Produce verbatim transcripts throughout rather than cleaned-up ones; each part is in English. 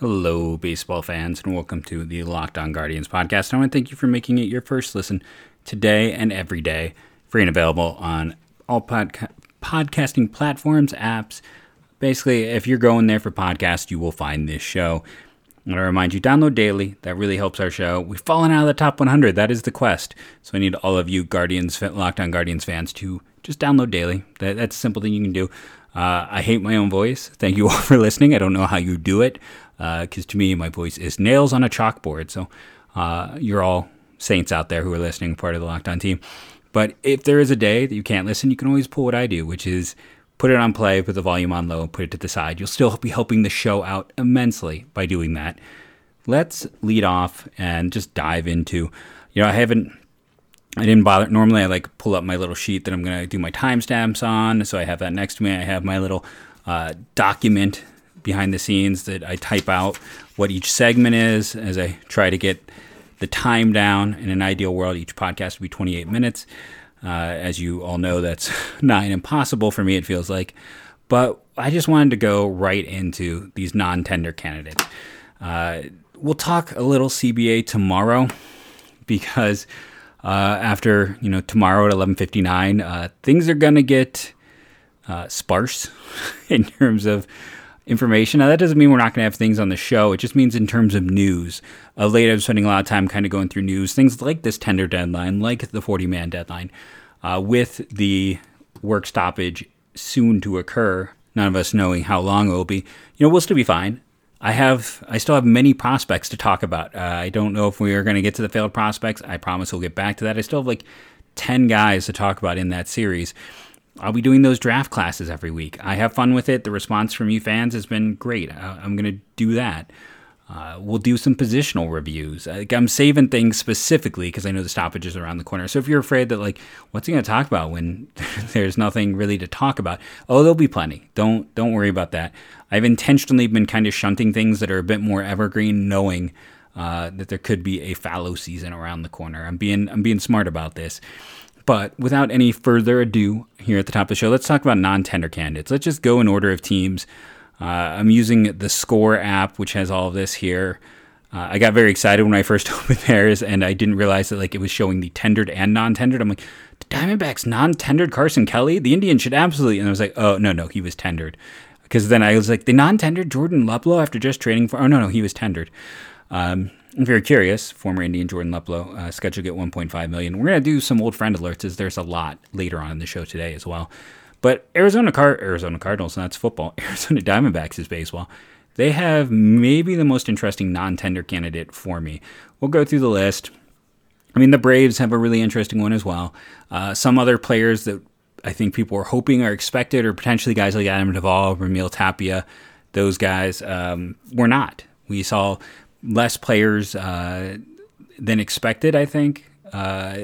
Hello, baseball fans, and welcome to the Locked On Guardians podcast. I want to thank you for making it your first listen today and every day, free and available on all podca- podcasting platforms, apps. Basically, if you're going there for podcasts, you will find this show. I want to remind you, download daily. That really helps our show. We've fallen out of the top one hundred. That is the quest. So I need all of you Guardians, Locked On Guardians fans to just download daily. That, that's a simple thing you can do. Uh, I hate my own voice. Thank you all for listening. I don't know how you do it, because uh, to me, my voice is nails on a chalkboard. So uh, you're all saints out there who are listening, part of the Locked On team. But if there is a day that you can't listen, you can always pull what I do, which is put it on play, put the volume on low, put it to the side. You'll still be helping the show out immensely by doing that. Let's lead off and just dive into, you know, I haven't, I didn't bother. Normally I like pull up my little sheet that I'm going to do my timestamps on. So I have that next to me. I have my little uh, document behind the scenes that I type out what each segment is as I try to get the time down. In an ideal world, each podcast would be twenty-eight minutes. Uh, as you all know, that's not impossible for me, it feels like. But I just wanted to go right into these non-tender candidates. Uh, we'll talk a little C B A tomorrow because uh, after, you know, tomorrow at eleven fifty-nine, uh, things are going to get uh, sparse in terms of information. Now, that doesn't mean we're not going to have things on the show. It just means in terms of news. Uh, later, I'm spending a lot of time kind of going through news, things like this tender deadline, like the forty-man deadline, uh, with the work stoppage soon to occur, none of us knowing how long it will be. You know, we'll still be fine. I have, I still have many prospects to talk about. Uh, I don't know if we are going to get to the failed prospects. I promise we'll get back to that. I still have like ten guys to talk about in that series. I'll be doing those draft classes every week. I have fun with it. The response from you fans has been great. I, I'm going to do that. Uh, we'll do some positional reviews. I, I'm saving things specifically because I know the stoppage is around the corner. So if you're afraid that, like, what's he going to talk about when there's nothing really to talk about? Oh, there'll be plenty. Don't don't worry about that. I've intentionally been kind of shunting things that are a bit more evergreen, knowing uh, that there could be a fallow season around the corner. I'm being I'm being smart about this. But without any further ado, here at the top of the show, let's talk about non-tender candidates. Let's just go in order of teams. Uh, I'm using the Score app, which has all of this here. Uh, I got very excited when I first opened theirs, and I didn't realize that like it was showing the tendered and non-tendered. I'm like, the Diamondbacks non-tendered Carson Kelly? The Indians should absolutely. And I was like, oh, no, no, he was tendered. Because then I was like, they non-tendered Jordan Luplow after just trading for, oh, no, no, he was tendered. Um, I'm very curious. Former Indian Jordan Luplow, uh, scheduled to get one point five million dollars. We're going to do some old friend alerts, as there's a lot later on in the show today as well. But Arizona Car- Arizona Cardinals, that's football. Arizona Diamondbacks is baseball. They have maybe the most interesting non-tender candidate for me. We'll go through the list. I mean, the Braves have a really interesting one as well. Uh, some other players that I think people are hoping are expected or potentially guys like Adam Duvall, Ramil Tapia, those guys um, were not. We saw less players uh, than expected, I think, uh,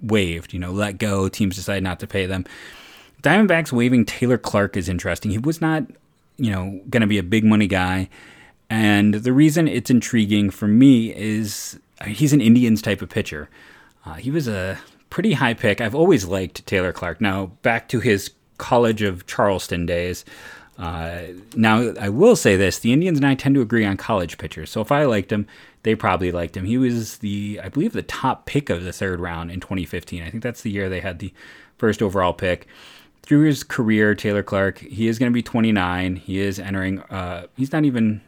waived, you know, let go. Teams decide not to pay them. Diamondbacks waiving Taylor Clark is interesting. He was not, you know, going to be a big money guy. And the reason it's intriguing for me is he's an Indians type of pitcher. Uh, he was a pretty high pick. I've always liked Taylor Clark. Now, back to his College of Charleston days. Uh, now, I will say this. The Indians and I tend to agree on college pitchers. So if I liked him, they probably liked him. He was the, I believe, the top pick of the third round in twenty fifteen. I think that's the year they had the first overall pick. Through his career, Taylor Clark, he is going to be twenty-nine. He is entering, uh, he's not even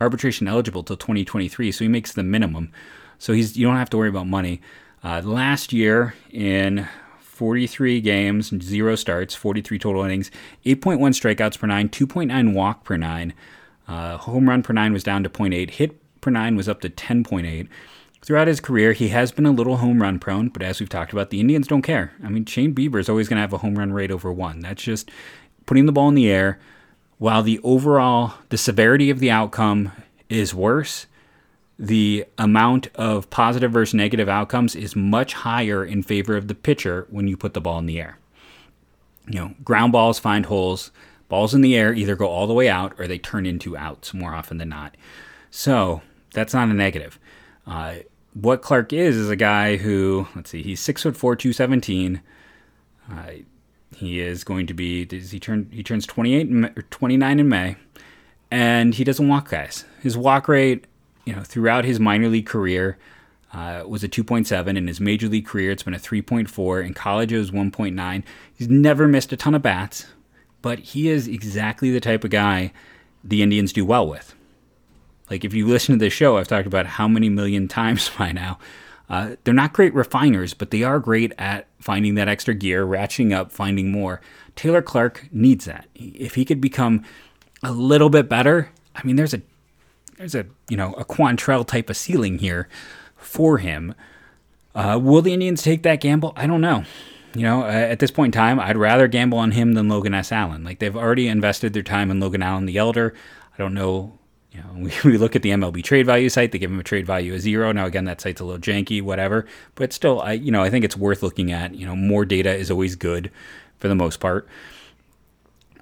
arbitration eligible till twenty twenty-three, so he makes the minimum. So he's you don't have to worry about money. Uh, last year in forty-three games, zero starts, forty-three total innings, eight point one strikeouts per nine, two point nine walk per nine. Uh, home run per nine was down to zero point eight. Hit per nine was up to ten point eight. Throughout his career, he has been a little home run prone, but as we've talked about, the Indians don't care. I mean, Shane Bieber is always going to have a home run rate over one. That's just putting the ball in the air. While the overall, the severity of the outcome is worse, the amount of positive versus negative outcomes is much higher in favor of the pitcher when you put the ball in the air. You know, ground balls find holes. Balls in the air either go all the way out or they turn into outs more often than not. So that's not a negative. Uh, what Clark is is a guy who, let's see, he's six foot four, two seventeen. Uh, he is going to be. Does he turn? He turns twenty-eight, or twenty-nine in May. and he doesn't walk guys. His walk rate, you know, throughout his minor league career uh, was a two point seven. In his major league career, it's been a three point four. In college, it was one point nine. He's never missed a ton of bats, but he is exactly the type of guy the Indians do well with. Like, if you listen to this show, I've talked about how many million times by now. Uh, they're not great refiners, but they are great at finding that extra gear, ratcheting up, finding more. Taylor Clark needs that. If he could become a little bit better, I mean, there's a there's a you know a Quantrell type of ceiling here for him. Uh, will the Indians take that gamble? I don't know. You know, at this point in time, I'd rather gamble on him than Logan S. Allen. Like, they've already invested their time in Logan Allen the Elder. I don't know. You know, we, we look at the M L B Trade Value site. They give him a trade value of zero. Now, again, that site's a little janky, whatever. But still, I you know, I think it's worth looking at. You know, more data is always good for the most part.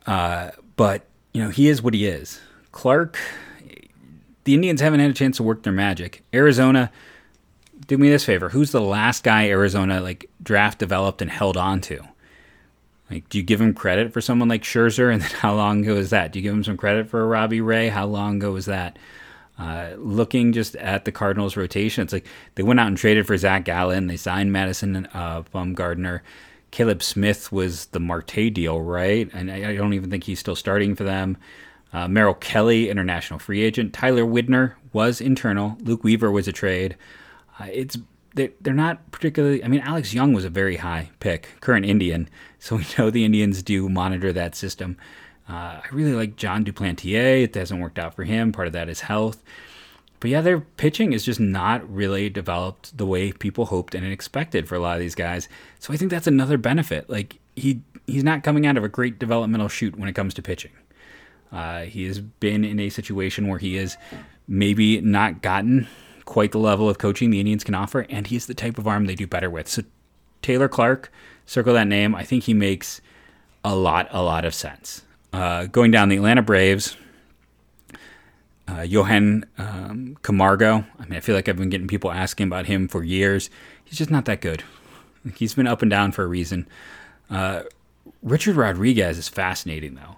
Uh, but, you know, he is what he is. Clark, the Indians haven't had a chance to work their magic. Arizona, do me this favor. Who's the last guy Arizona, like, draft developed and held on to? Like, do you give him credit for someone like Scherzer? And then how long ago was that? Do you give him some credit for Robbie Ray? How long ago was that? Uh, looking just at the Cardinals rotation, it's like they went out and traded for Zack Gallen. They signed Madison uh, Bumgarner. Caleb Smith was the Marte deal, right? And I, I don't even think he's still starting for them. Uh, Merrill Kelly, international free agent. Tyler Widner was internal. Luke Weaver was a trade. Uh, it's... They're not particularly, I mean, Alex Young was a very high pick, current Indian. So we know the Indians do monitor that system. Uh, I really like John Duplantier. It hasn't worked out for him. Part of that is health. But yeah, their pitching is just not really developed the way people hoped and expected for a lot of these guys. So I think that's another benefit. Like, he he's not coming out of a great developmental shoot when it comes to pitching. Uh, he has been in a situation where he has maybe not gotten quite the level of coaching the Indians can offer, and he's the type of arm they do better with. So Taylor Clark, circle that name. I think he makes a lot, a lot of sense. Uh, going down the Atlanta Braves, uh, Johan um, Camargo. I mean, I feel like I've been getting people asking about him for years. He's just not that good. Like, he's been up and down for a reason. Uh, Richard Rodriguez is fascinating, though.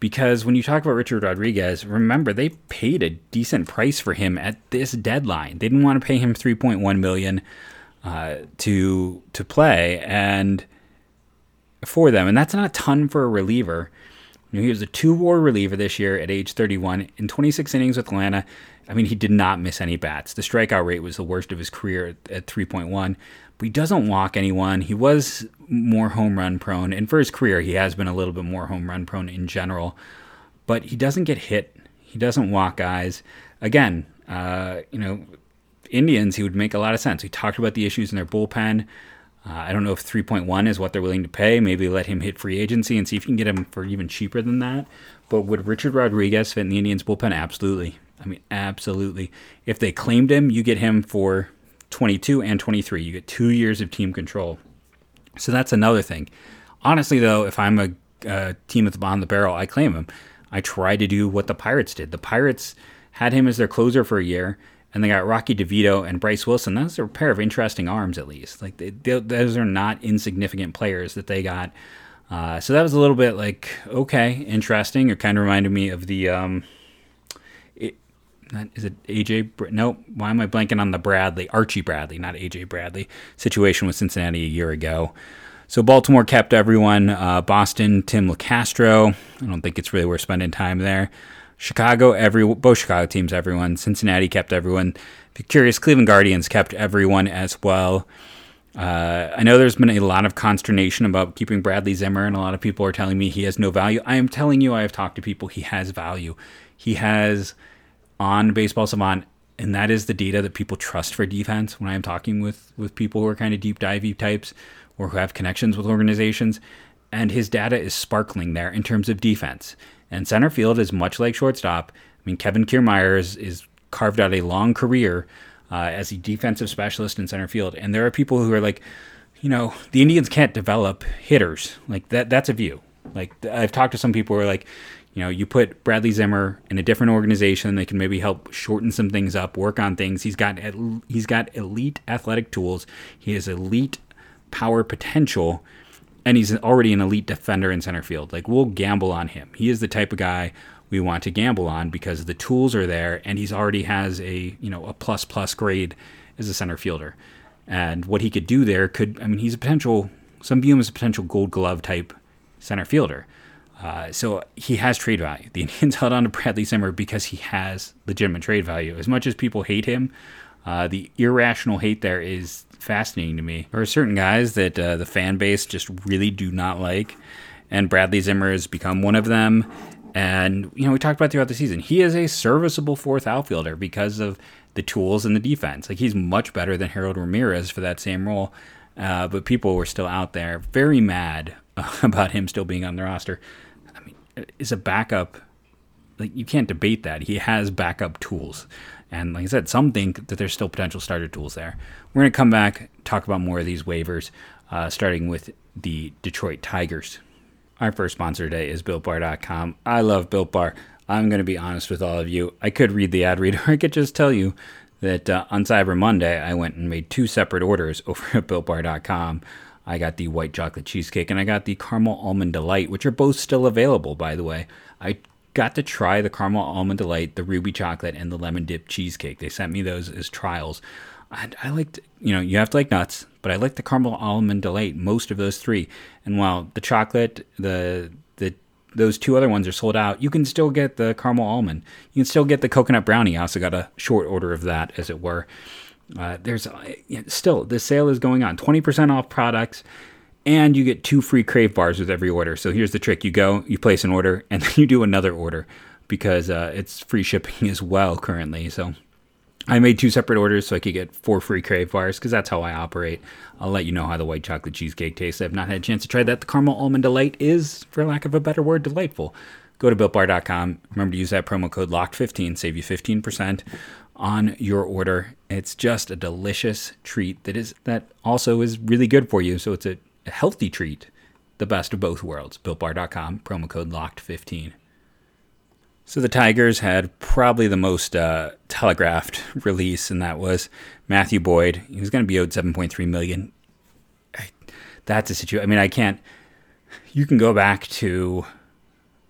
Because when you talk about Richard Rodriguez, remember, they paid a decent price for him at this deadline. They didn't want to pay him three point one million dollars uh, to to play and for them. And that's not a ton for a reliever. You know, he was a two-war reliever this year at age thirty-one. In twenty-six innings with Atlanta, I mean, he did not miss any bats. The strikeout rate was the worst of his career at, at three point one. But he doesn't walk anyone. He was more home run prone. And for his career, he has been a little bit more home run prone in general. But he doesn't get hit. He doesn't walk guys. Again, uh, you know, Indians, he would make a lot of sense. We talked about the issues in their bullpen. Uh, I don't know if three point one is what they're willing to pay. Maybe let him hit free agency and see if you can get him for even cheaper than that. But would Richard Rodriguez fit in the Indians bullpen? Absolutely. I mean, absolutely. If they claimed him, you get him for twenty-two and twenty-three. You get two years of team control. So that's another thing. Honestly, though, if I'm a, a team that's bottom of the barrel, I claim him. I try to do what the Pirates did. The Pirates had him as their closer for a year, and they got Rocky DeVito and Bryce Wilson. That's a pair of interesting arms, at least. Like, they, they, those are not insignificant players that they got. Uh, so that was a little bit like, okay, interesting. It kind of reminded me of the... Um, Is it A J? Nope. Why am I blanking on the Bradley? Archie Bradley, not A J Bradley. Situation with Cincinnati a year ago. So Baltimore kept everyone. Uh, Boston, Tim LaCastro. I don't think it's really worth spending time there. Chicago, every both Chicago teams, everyone. Cincinnati kept everyone. If you're curious, Cleveland Guardians kept everyone as well. Uh, I know there's been a lot of consternation about keeping Bradley Zimmer, and a lot of people are telling me he has no value. I am telling you, I have talked to people. He has value. He has... on Baseball Savant, and that is the data that people trust for defense. When I'm talking with, with people who are kind of deep divey types or who have connections with organizations, and his data is sparkling there in terms of defense. And center field is much like shortstop. I mean, Kevin Kiermaier is, is carved out a long career uh, as a defensive specialist in center field. And there are people who are like, you know, the Indians can't develop hitters. Like, that. that's a view. Like, I've talked to some people who are like, you know, you put Bradley Zimmer in a different organization, they can maybe help shorten some things up, work on things. He's got he's got elite athletic tools. He has elite power potential, and he's already an elite defender in center field. Like, we'll gamble on him. He is the type of guy we want to gamble on because the tools are there, and he's already has a, you know, a plus plus grade as a center fielder. And what he could do there could, I mean, he's a potential, some view him as a potential gold glove type center fielder. Uh, so he has trade value. The Indians held on to Bradley Zimmer because he has legitimate trade value. As much as people hate him, uh, the irrational hate there is fascinating to me. There are certain guys that uh, the fan base just really do not like, and Bradley Zimmer has become one of them. And, you know, we talked about throughout the season, he is a serviceable fourth outfielder because of the tools and the defense. Like, he's much better than Harold Ramirez for that same role. Uh, but people were still out there very mad about him still being on the roster. I mean, is a backup, like, you can't debate that. He has backup tools. And like I said, some think that there's still potential starter tools there. We're going to come back, talk about more of these waivers, uh, starting with the Detroit Tigers. Our first sponsor today is Built Bar dot com. I love Built Bar. I'm going to be honest with all of you. I could read the ad read, or I could just tell you that uh, on Cyber Monday, I went and made two separate orders over at Built Bar dot com. I got the white chocolate cheesecake, and I got the caramel almond delight, which are both still available, by the way. I got to try the caramel almond delight, the ruby chocolate, and the lemon dip cheesecake. They sent me those as trials. I, I liked, you know, you have to like nuts, but I like the caramel almond delight, most of those three. And while the chocolate, the the those two other ones are sold out, you can still get the caramel almond. You can still get the coconut brownie. I also got a short order of that, as it were. Uh, there's uh, still, the sale is going on. twenty percent off products, and you get two free Crave bars with every order. So here's the trick. You go, you place an order, and then you do another order because uh, it's free shipping as well currently. So I made two separate orders so I could get four free Crave bars because that's how I operate. I'll let you know how the white chocolate cheesecake tastes. I've not had a chance to try that. The caramel almond delight is, for lack of a better word, delightful. Go to built bar dot com. Remember to use that promo code locked fifteen. Save you fifteen percent on your order. It's just a delicious treat that is that also is really good for you. So it's a, a healthy treat. The best of both worlds. built bar dot com. Promo code locked fifteen. So the Tigers had probably the most uh, telegraphed release, and that was Matthew Boyd. He was going to be owed seven point three million dollars. That's a situation. I mean, I can't. You can go back to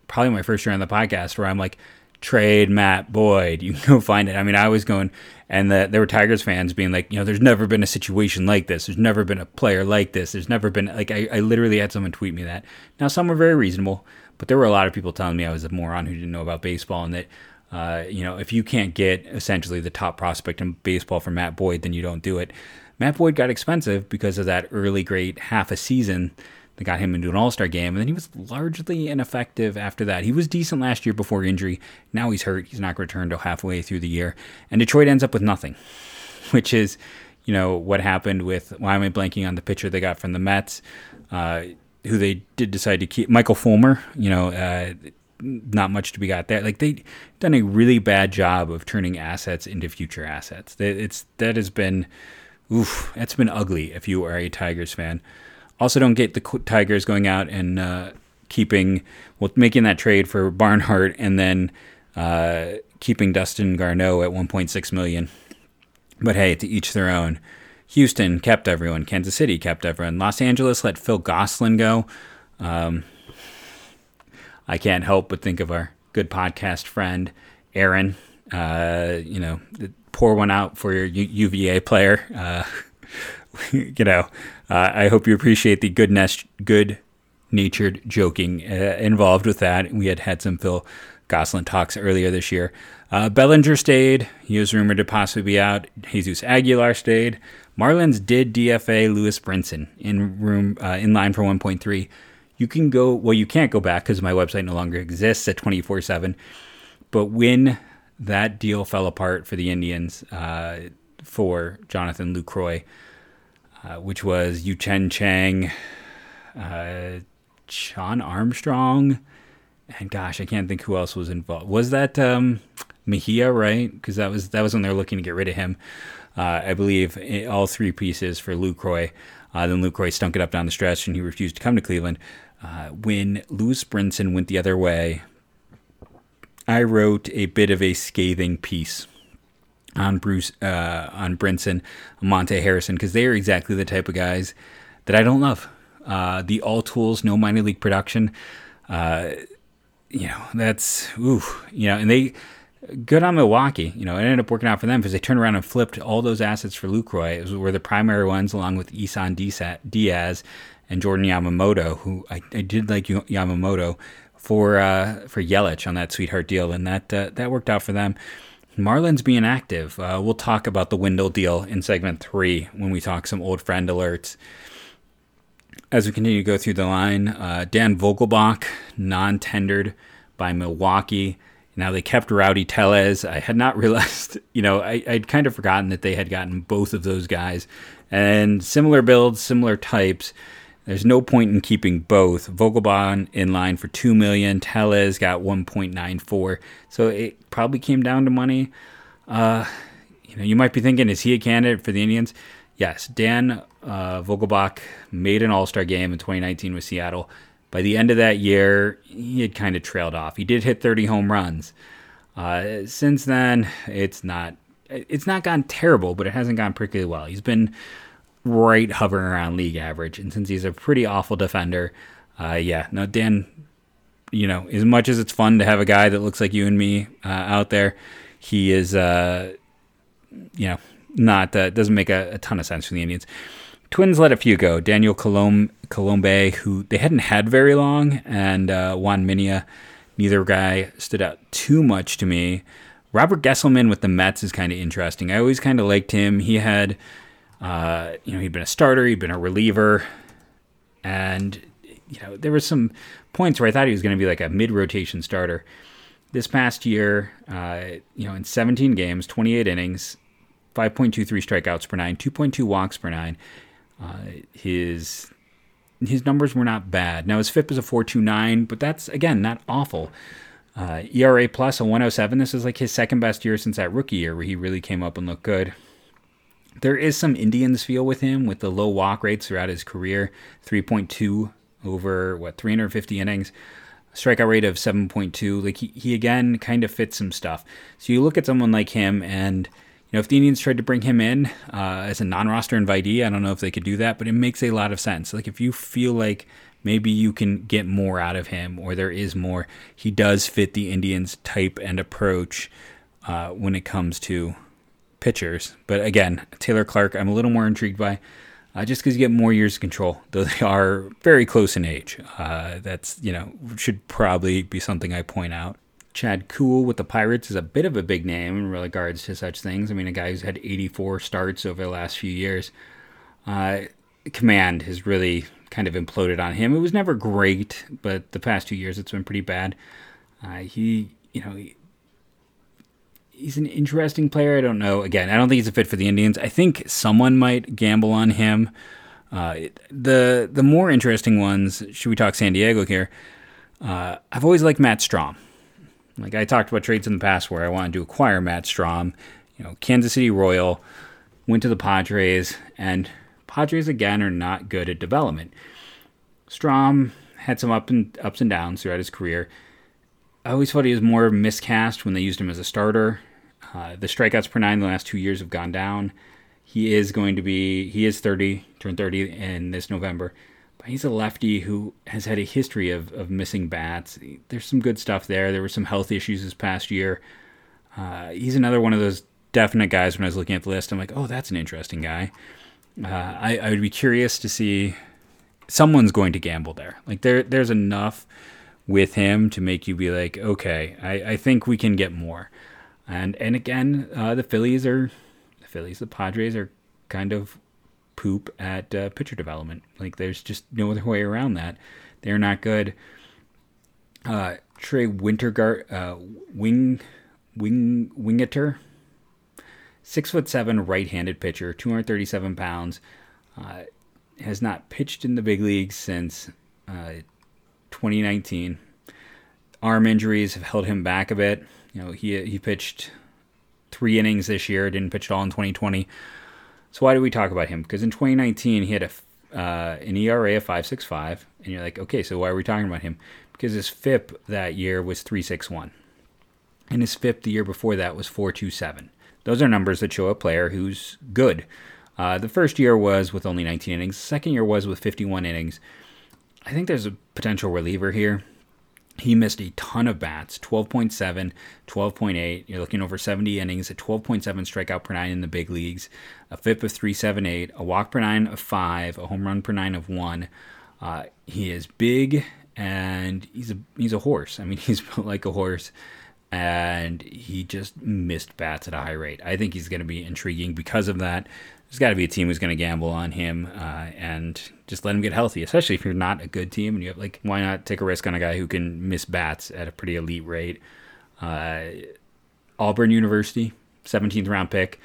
probably my first year on the podcast where I'm like, trade Matt Boyd. You can go find it. I mean, I was going, and the, there were Tigers fans being like, you know, there's never been a situation like this. There's never been a player like this. There's never been, like, I, I literally had someone tweet me that. Now, some were very reasonable. But there were a lot of people telling me I was a moron who didn't know about baseball, and that, uh, you know, if you can't get essentially the top prospect in baseball for Matt Boyd, then you don't do it. Matt Boyd got expensive because of that early great half a season that got him into an all-star game, and then he was largely ineffective after that. He was decent last year before injury. Now he's hurt. He's not going to return until halfway through the year. And Detroit ends up with nothing, which is, you know, what happened with, why am I blanking on the pitcher they got from the Mets? Uh who they did decide to keep, Michael Fulmer, you know, uh, not much to be got there. Like, they've done a really bad job of turning assets into future assets. It's, that has been, oof, that's been ugly if you are a Tigers fan. Also, don't get the Tigers going out and uh, keeping, well, making that trade for Barnhart and then uh, keeping Dustin Garneau at one point six million dollars. But hey, to each their own. Houston kept everyone. Kansas City kept everyone. Los Angeles let Phil Gosselin go. Um, I can't help but think of our good podcast friend, Aaron. Uh, you know, pour one out for your U- UVA player. Uh, you know, uh, I hope you appreciate the goodness, good-natured joking uh, involved with that. We had had some Phil Gosselin talks earlier this year. Uh, Bellinger stayed. He was rumored to possibly be out. Jesus Aguilar stayed. Marlins did D F A Lewis Brinson in room uh, in line for one point three. You can go, well, you can't go back because my website no longer exists at twenty-four seven. But when that deal fell apart for the Indians uh, for Jonathan Lucroy, uh, which was Yuchen Chang, uh, Sean Armstrong, and gosh, I can't think who else was involved. Was that um, Mejia, right? Because that was that was when they were looking to get rid of him. Uh, I believe all three pieces for Lucroy. Uh, then Lucroy stunk it up down the stretch, and he refused to come to Cleveland. Uh, when Lewis Brinson went the other way, I wrote a bit of a scathing piece on Bruce, uh, on Brinson, Monte Harrison, because they are exactly the type of guys that I don't love. Uh, the all tools, no minor league production. Uh, you know, that's, ooh, you know, and they, good on Milwaukee. You know, it ended up working out for them because they turned around and flipped all those assets for Lucroy. It were the primary ones, along with Isan Diaz and Jordan Yamamoto, who I, I did like Yamamoto for uh, for Yelich on that sweetheart deal, and that uh, that worked out for them. Marlins being active. Uh, we'll talk about the Windle deal in segment three when we talk some old friend alerts. As we continue to go through the line, uh, Dan Vogelbach, non-tendered by Milwaukee. Now, they kept Rowdy Tellez. I had not realized, you know, I, I'd kind of forgotten that they had gotten both of those guys. And similar builds, similar types. There's no point in keeping both. Vogelbach in line for two million dollars. Tellez got one point nine four. So it probably came down to money. Uh, you know, you might be thinking, is he a candidate for the Indians? Yes, Dan uh, Vogelbach made an All-Star game in twenty nineteen with Seattle. By the end of that year, he had kind of trailed off. He did hit thirty home runs. Uh, since then, it's not it's not gone terrible, but it hasn't gone particularly well. He's been right hovering around league average, and since he's a pretty awful defender, uh, yeah, no, Dan, you know, as much as it's fun to have a guy that looks like you and me uh, out there, he is, uh, you know, not uh, doesn't make a, a ton of sense for the Indians. Twins let a few go. Daniel Colom- Colombe, who they hadn't had very long, and uh, Juan Minia. Neither guy stood out too much to me. Robert Gesselman with the Mets is kind of interesting. I always kind of liked him. He had, uh, you know, he'd been a starter, he'd been a reliever, and, you know, there were some points where I thought he was going to be like a mid-rotation starter. This past year, uh, you know, in seventeen games, twenty-eight innings, five point two three strikeouts per nine, two point two walks per nine. Uh, his his numbers were not bad. Now, his F I P is a four point two nine, but that's, again, not awful. Uh, E R A plus a one oh seven. This is like his second best year since that rookie year where he really came up and looked good. There is some Indians feel with him with the low walk rates throughout his career, three point two over, what, three hundred fifty innings. Strikeout rate of seven point two. Like, he, he, again, kind of fits some stuff. So you look at someone like him and, you know, if the Indians tried to bring him in uh, as a non-roster invitee, I don't know if they could do that, but it makes a lot of sense. Like, if you feel like maybe you can get more out of him or there is more, he does fit the Indians' type and approach uh, when it comes to pitchers. But again, Taylor Clark, I'm a little more intrigued by uh, just because you get more years of control, though they are very close in age. Uh, that's, you know, should probably be something I point out. Chad Kuhl with the Pirates is a bit of a big name in regards to such things. I mean, a guy who's had eighty-four starts over the last few years. Uh, command has really kind of imploded on him. It was never great, but the past two years it's been pretty bad. Uh, he, you know, he, he's an interesting player. I don't know. Again, I don't think he's a fit for the Indians. I think someone might gamble on him. Uh, the, the more interesting ones, should we talk San Diego here? Uh, I've always liked Matt Strom. Like, I talked about trades in the past where I wanted to acquire Matt Strom, you know, Kansas City Royal, went to the Padres, and Padres, again, are not good at development. Strom had some up and ups and downs throughout his career. I always thought he was more miscast when they used him as a starter. Uh, the strikeouts per nine the last two years have gone down. He is going to be, he is thirty, turned thirty in this November. He's a lefty who has had a history of, of missing bats. There's some good stuff there. There were some health issues this past year. Uh, he's another one of those definite guys when I was looking at the list. I'm like, oh, that's an interesting guy. Uh, I, I would be curious to see. Someone's going to gamble there. Like, there, there's enough with him to make you be like, okay, I, I think we can get more. And and again, uh, the Phillies are, the Phillies, the Padres are kind of poop at uh, pitcher development. Like, there's just no other way around that. They're not good. Uh, Trey Wintergart, uh, Wing, Wing, Wingeter, six foot seven, right-handed pitcher, two hundred thirty-seven pounds, uh, has not pitched in the big leagues since uh, twenty nineteen. Arm injuries have held him back a bit. You know, he he pitched three innings this year, didn't pitch at all in twenty twenty. So why do we talk about him? Because in twenty nineteen, he had a uh, an E R A of five point six five, and you're like, okay, so why are we talking about him? Because his F I P that year was three point six one, and his F I P the year before that was four point two seven. Those are numbers that show a player who's good. Uh, the first year was with only nineteen innings. The second year was with fifty-one innings. I think there's a potential reliever here. He missed a ton of bats, twelve point seven, twelve point eight. You're looking over seventy innings at twelve point seven strikeout per nine in the big leagues, a F I P of three point seven eight, a walk per nine of five, a home run per nine of one. Uh, he is big, and he's a he's a horse. I mean, he's built like a horse, and he just missed bats at a high rate. I think he's going to be intriguing because of that. There's got to be a team who's going to gamble on him uh, and just let him get healthy, especially if you're not a good team. And you have, like, why not take a risk on a guy who can miss bats at a pretty elite rate? Uh, Auburn University, seventeenth round pick.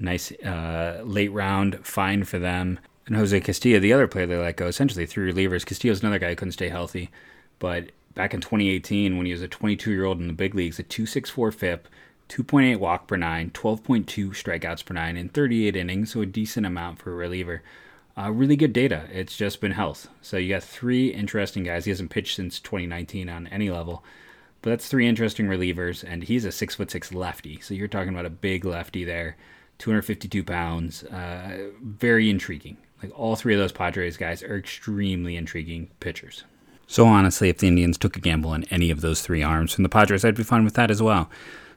Nice uh, late round find for them. And Jose Castillo, the other player they let go, essentially three relievers. Castillo's another guy who couldn't stay healthy. But back in twenty eighteen, when he was a twenty-two-year-old in the big leagues, a two point six four F I P, two point eight walk per nine, twelve point two strikeouts per nine in thirty-eight innings, so a decent amount for a reliever. Uh, really good data. It's just been health. So you got three interesting guys. He hasn't pitched since twenty nineteen on any level, but that's three interesting relievers, and he's a six foot six lefty. So you're talking about a big lefty there, two hundred fifty-two pounds. Uh, very intriguing. Like, all three of those Padres guys are extremely intriguing pitchers. So honestly, if the Indians took a gamble on any of those three arms from the Padres, I'd be fine with that as well.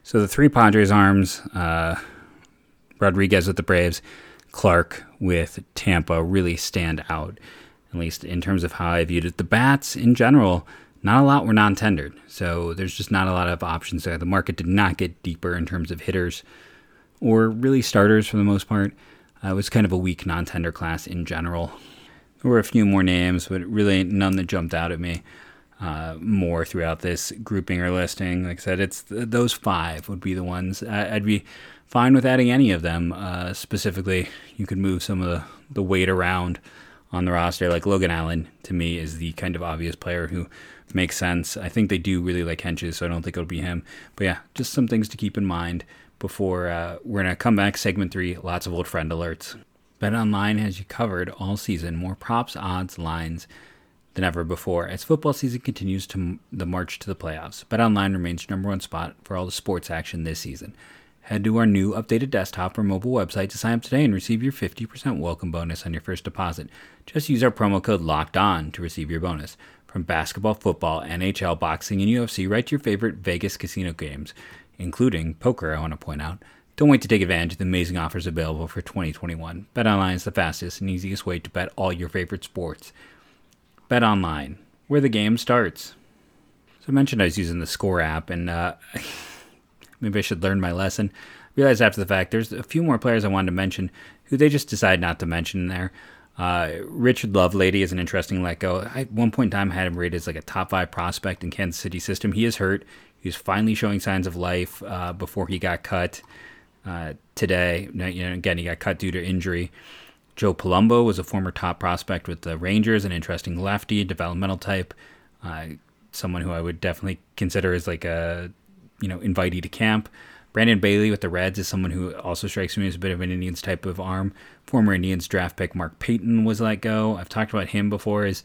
So the three Padres arms, uh, Rodriguez with the Braves, Clark with Tampa, really stand out, at least in terms of how I viewed it. The bats in general, not a lot were non-tendered, so there's just not a lot of options there. The market did not get deeper in terms of hitters or really starters for the most part. Uh, it was kind of a weak non-tender class in general. There were a few more names, but really none that jumped out at me. Uh, more throughout this grouping or listing. Like I said, it's th- those five would be the ones. I- I'd be fine with adding any of them. Uh, specifically, you could move some of the, the weight around on the roster. Like Logan Allen, to me, is the kind of obvious player who makes sense. I think they do really like Henches, so I don't think it'll be him. But yeah, just some things to keep in mind before uh, we're going to come back. Segment three, lots of old friend alerts. BetOnline has you covered all season. More props, odds, lines than ever before as football season continues to the march to the playoffs. BetOnline remains your number one spot for all the sports action this season. Head to our new updated desktop or mobile website to sign up today and receive your fifty percent welcome bonus on your first deposit. Just use our promo code LOCKEDON to receive your bonus. From basketball, football, N H L, boxing, and U F C, right to your favorite Vegas casino games, including poker, I want to point out. Don't wait to take advantage of the amazing offers available for twenty twenty-one. BetOnline is the fastest and easiest way to bet all your favorite sports. Bet Online, where the game starts. So I mentioned I was using the Score app, and uh, maybe I should learn my lesson. I realized after the fact there's a few more players I wanted to mention who they just decide not to mention in there. Uh, Richard Lovelady is an interesting let go. I, at one point in time, I had him rated as like a top five prospect in Kansas City system. He is hurt. He was finally showing signs of life uh, before he got cut uh, today. Now, you know, again, he got cut due to injury. Joe Palumbo was a former top prospect with the Rangers, an interesting lefty, developmental type, uh, someone who I would definitely consider as like a, you know, invitee to camp. Brandon Bailey with the Reds is someone who also strikes me as a bit of an Indians type of arm. Former Indians draft pick Mark Payton was let go. I've talked about him before. Is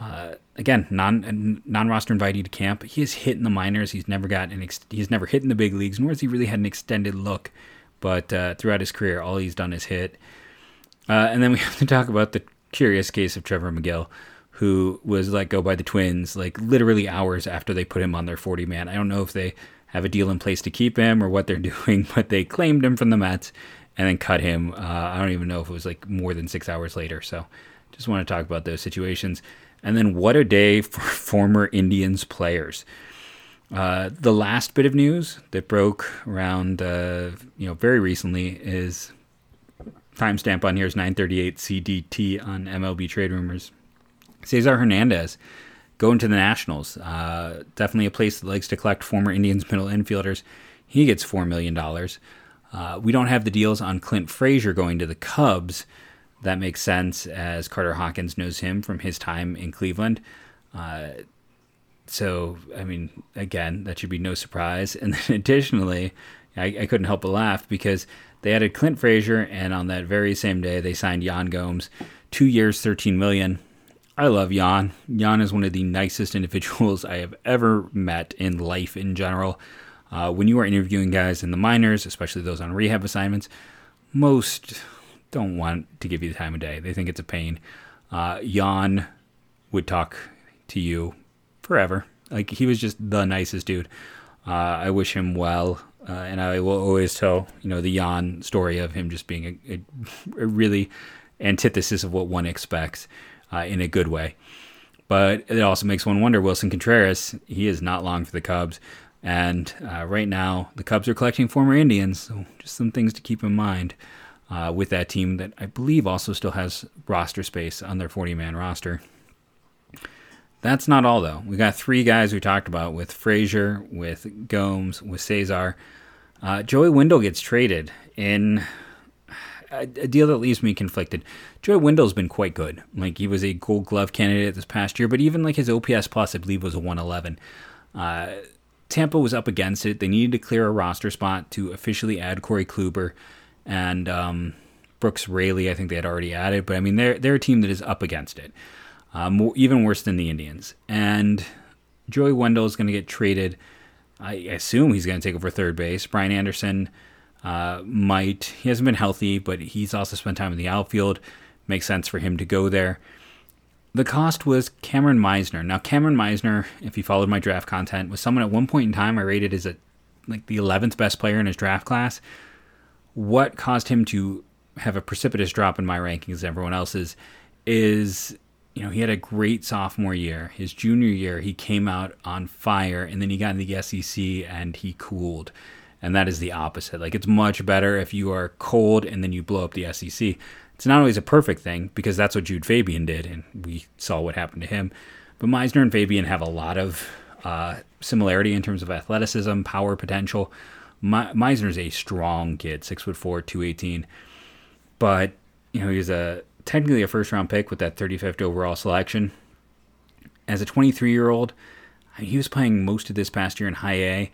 uh, again non non roster invitee to camp. He has hit in the minors. He's never got an ex- he's never hit in the big leagues, nor has he really had an extended look. But uh, throughout his career, all he's done is hit. Uh, and then we have to talk about the curious case of Trevor McGill, who was let go by the Twins, like literally hours after they put him on their forty-man. I don't know if they have a deal in place to keep him or what they're doing, but they claimed him from the Mets and then cut him. Uh, I don't even know if it was like more than six hours later. So just want to talk about those situations. And then what a day for former Indians players. Uh, the last bit of news that broke around, uh, you know, very recently is... timestamp on here is nine thirty-eight C D T on M L B Trade Rumors. Cesar Hernandez going to the Nationals. Uh, definitely a place that likes to collect former Indians middle infielders. He gets four million dollars. Uh, we don't have the deals on Clint Frazier going to the Cubs. That makes sense as Carter Hawkins knows him from his time in Cleveland. Uh, so, I mean, again, that should be no surprise. And then additionally, I, I couldn't help but laugh because they added Clint Frazier, and on that very same day, they signed Yan Gomes, two years, thirteen million dollars. I love Yan. Yan is one of the nicest individuals I have ever met in life in general. Uh, when you are interviewing guys in the minors, especially those on rehab assignments, most don't want to give you the time of day. They think it's a pain. Uh, Yan would talk to you forever. Like, he was just the nicest dude. Uh, I wish him well. Uh, and I will always tell, you know, the Jan story of him just being a, a, a really antithesis of what one expects uh, in a good way. But it also makes one wonder, Wilson Contreras, he is not long for the Cubs. And uh, right now, the Cubs are collecting former Indians. So just some things to keep in mind uh, with that team that I believe also still has roster space on their forty-man roster. That's not all, though. We got three guys we talked about, with Frazier, with Gomes, with Cesar. Uh, Joey Wendell gets traded in a, a deal that leaves me conflicted. Joey Wendell's been quite good. Like, he was a Gold Glove candidate this past year, but even like his O P S plus, I believe, was a one eleven. Uh, Tampa was up against it. They needed to clear a roster spot to officially add Corey Kluber and um, Brooks Raley. I think they had already added, but I mean, they're they're a team that is up against it. Uh, more, even worse than the Indians. And Joey Wendell is going to get traded. I assume he's going to take over third base. Brian Anderson uh, might. He hasn't been healthy, but he's also spent time in the outfield. Makes sense for him to go there. The cost was Cameron Meisner. Now, Cameron Meisner, if you followed my draft content, was someone at one point in time I rated as a, like the eleventh best player in his draft class. What caused him to have a precipitous drop in my rankings and everyone else's is... You know, he had a great sophomore year. His junior year, he came out on fire, and then he got in the S E C, and he cooled. And that is the opposite. Like, it's much better if you are cold, and then you blow up the S E C. It's not always a perfect thing, because that's what Jude Fabian did, and we saw what happened to him. But Meisner and Fabian have a lot of uh, similarity in terms of athleticism, power potential. Me- Meisner's a strong kid, six foot four, two eighteen. But, you know, he's a... technically a first-round pick with that thirty-fifth overall selection. As a twenty-three-year-old, he was playing most of this past year in high A,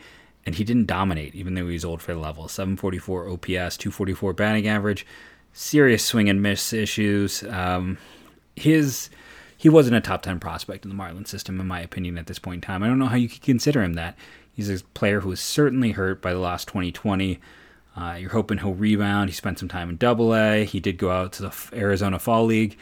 and he didn't dominate, even though he was old for the level. seven forty-four O P S, two forty-four batting average, serious swing-and-miss issues. Um, his he wasn't a top ten prospect in the Marlins system, in my opinion, at this point in time. I don't know how you could consider him that. He's a player who was certainly hurt by the loss twenty twenty. Uh, you're hoping he'll rebound. He spent some time in Double A. He did go out to the Arizona Fall League,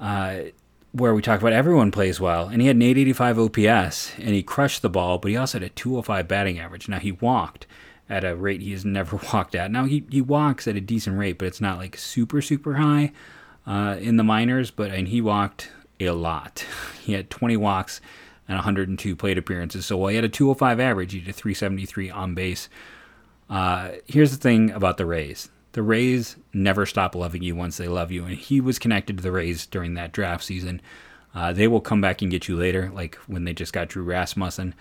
uh, where we talk about everyone plays well. And he had an eight eighty-five O P S, and he crushed the ball, but he also had a two oh five batting average. Now, he walked at a rate he has never walked at. Now, he, he walks at a decent rate, but it's not like super, super high uh, in the minors. But and he walked a lot. He had twenty walks and one hundred two plate appearances. So while he had a two oh five average, he did a three seventy-three on base. Uh, here's the thing about the Rays. The Rays never stop loving you once they love you, and he was connected to the Rays during that draft season. Uh, they will come back and get you later, like when they just got Drew Rasmussen.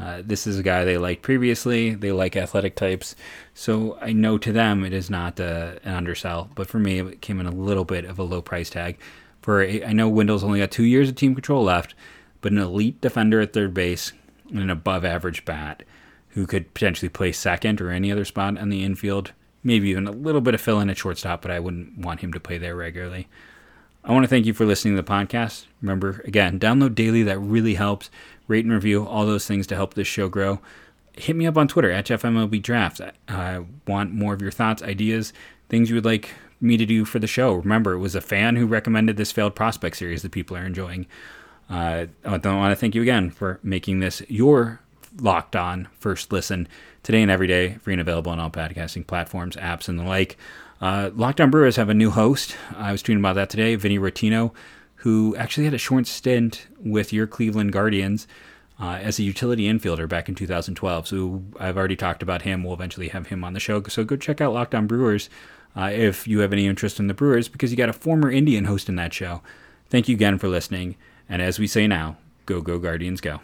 Uh, this is a guy they liked previously. They like athletic types. So I know to them it is not uh, an undersell, but for me it came in a little bit of a low price tag. For a, I know Wendell's only got two years of team control left, but an elite defender at third base and an above-average bat, who could potentially play second or any other spot on the infield, maybe even a little bit of fill-in at shortstop, but I wouldn't want him to play there regularly. I want to thank you for listening to the podcast. Remember, again, download daily. That really helps. Rate and review, all those things to help this show grow. Hit me up on Twitter, at Jeff M L B Draft. I want more of your thoughts, ideas, things you would like me to do for the show. Remember, it was a fan who recommended this failed prospect series that people are enjoying. Uh, I want to thank you again for making this your Locked On first listen today and every day, free and available on all podcasting platforms, apps, and the like. Uh, Locked On Brewers have a new host. I was tweeting about that today, Vinny Rotino, who actually had a short stint with your Cleveland Guardians uh, as a utility infielder back in two thousand twelve. So I've already talked about him. We'll eventually have him on the show. So go check out Locked On Brewers uh, if you have any interest in the Brewers, because you got a former Indian host in that show. Thank you again for listening. And as we say now, go, go, Guardians, go.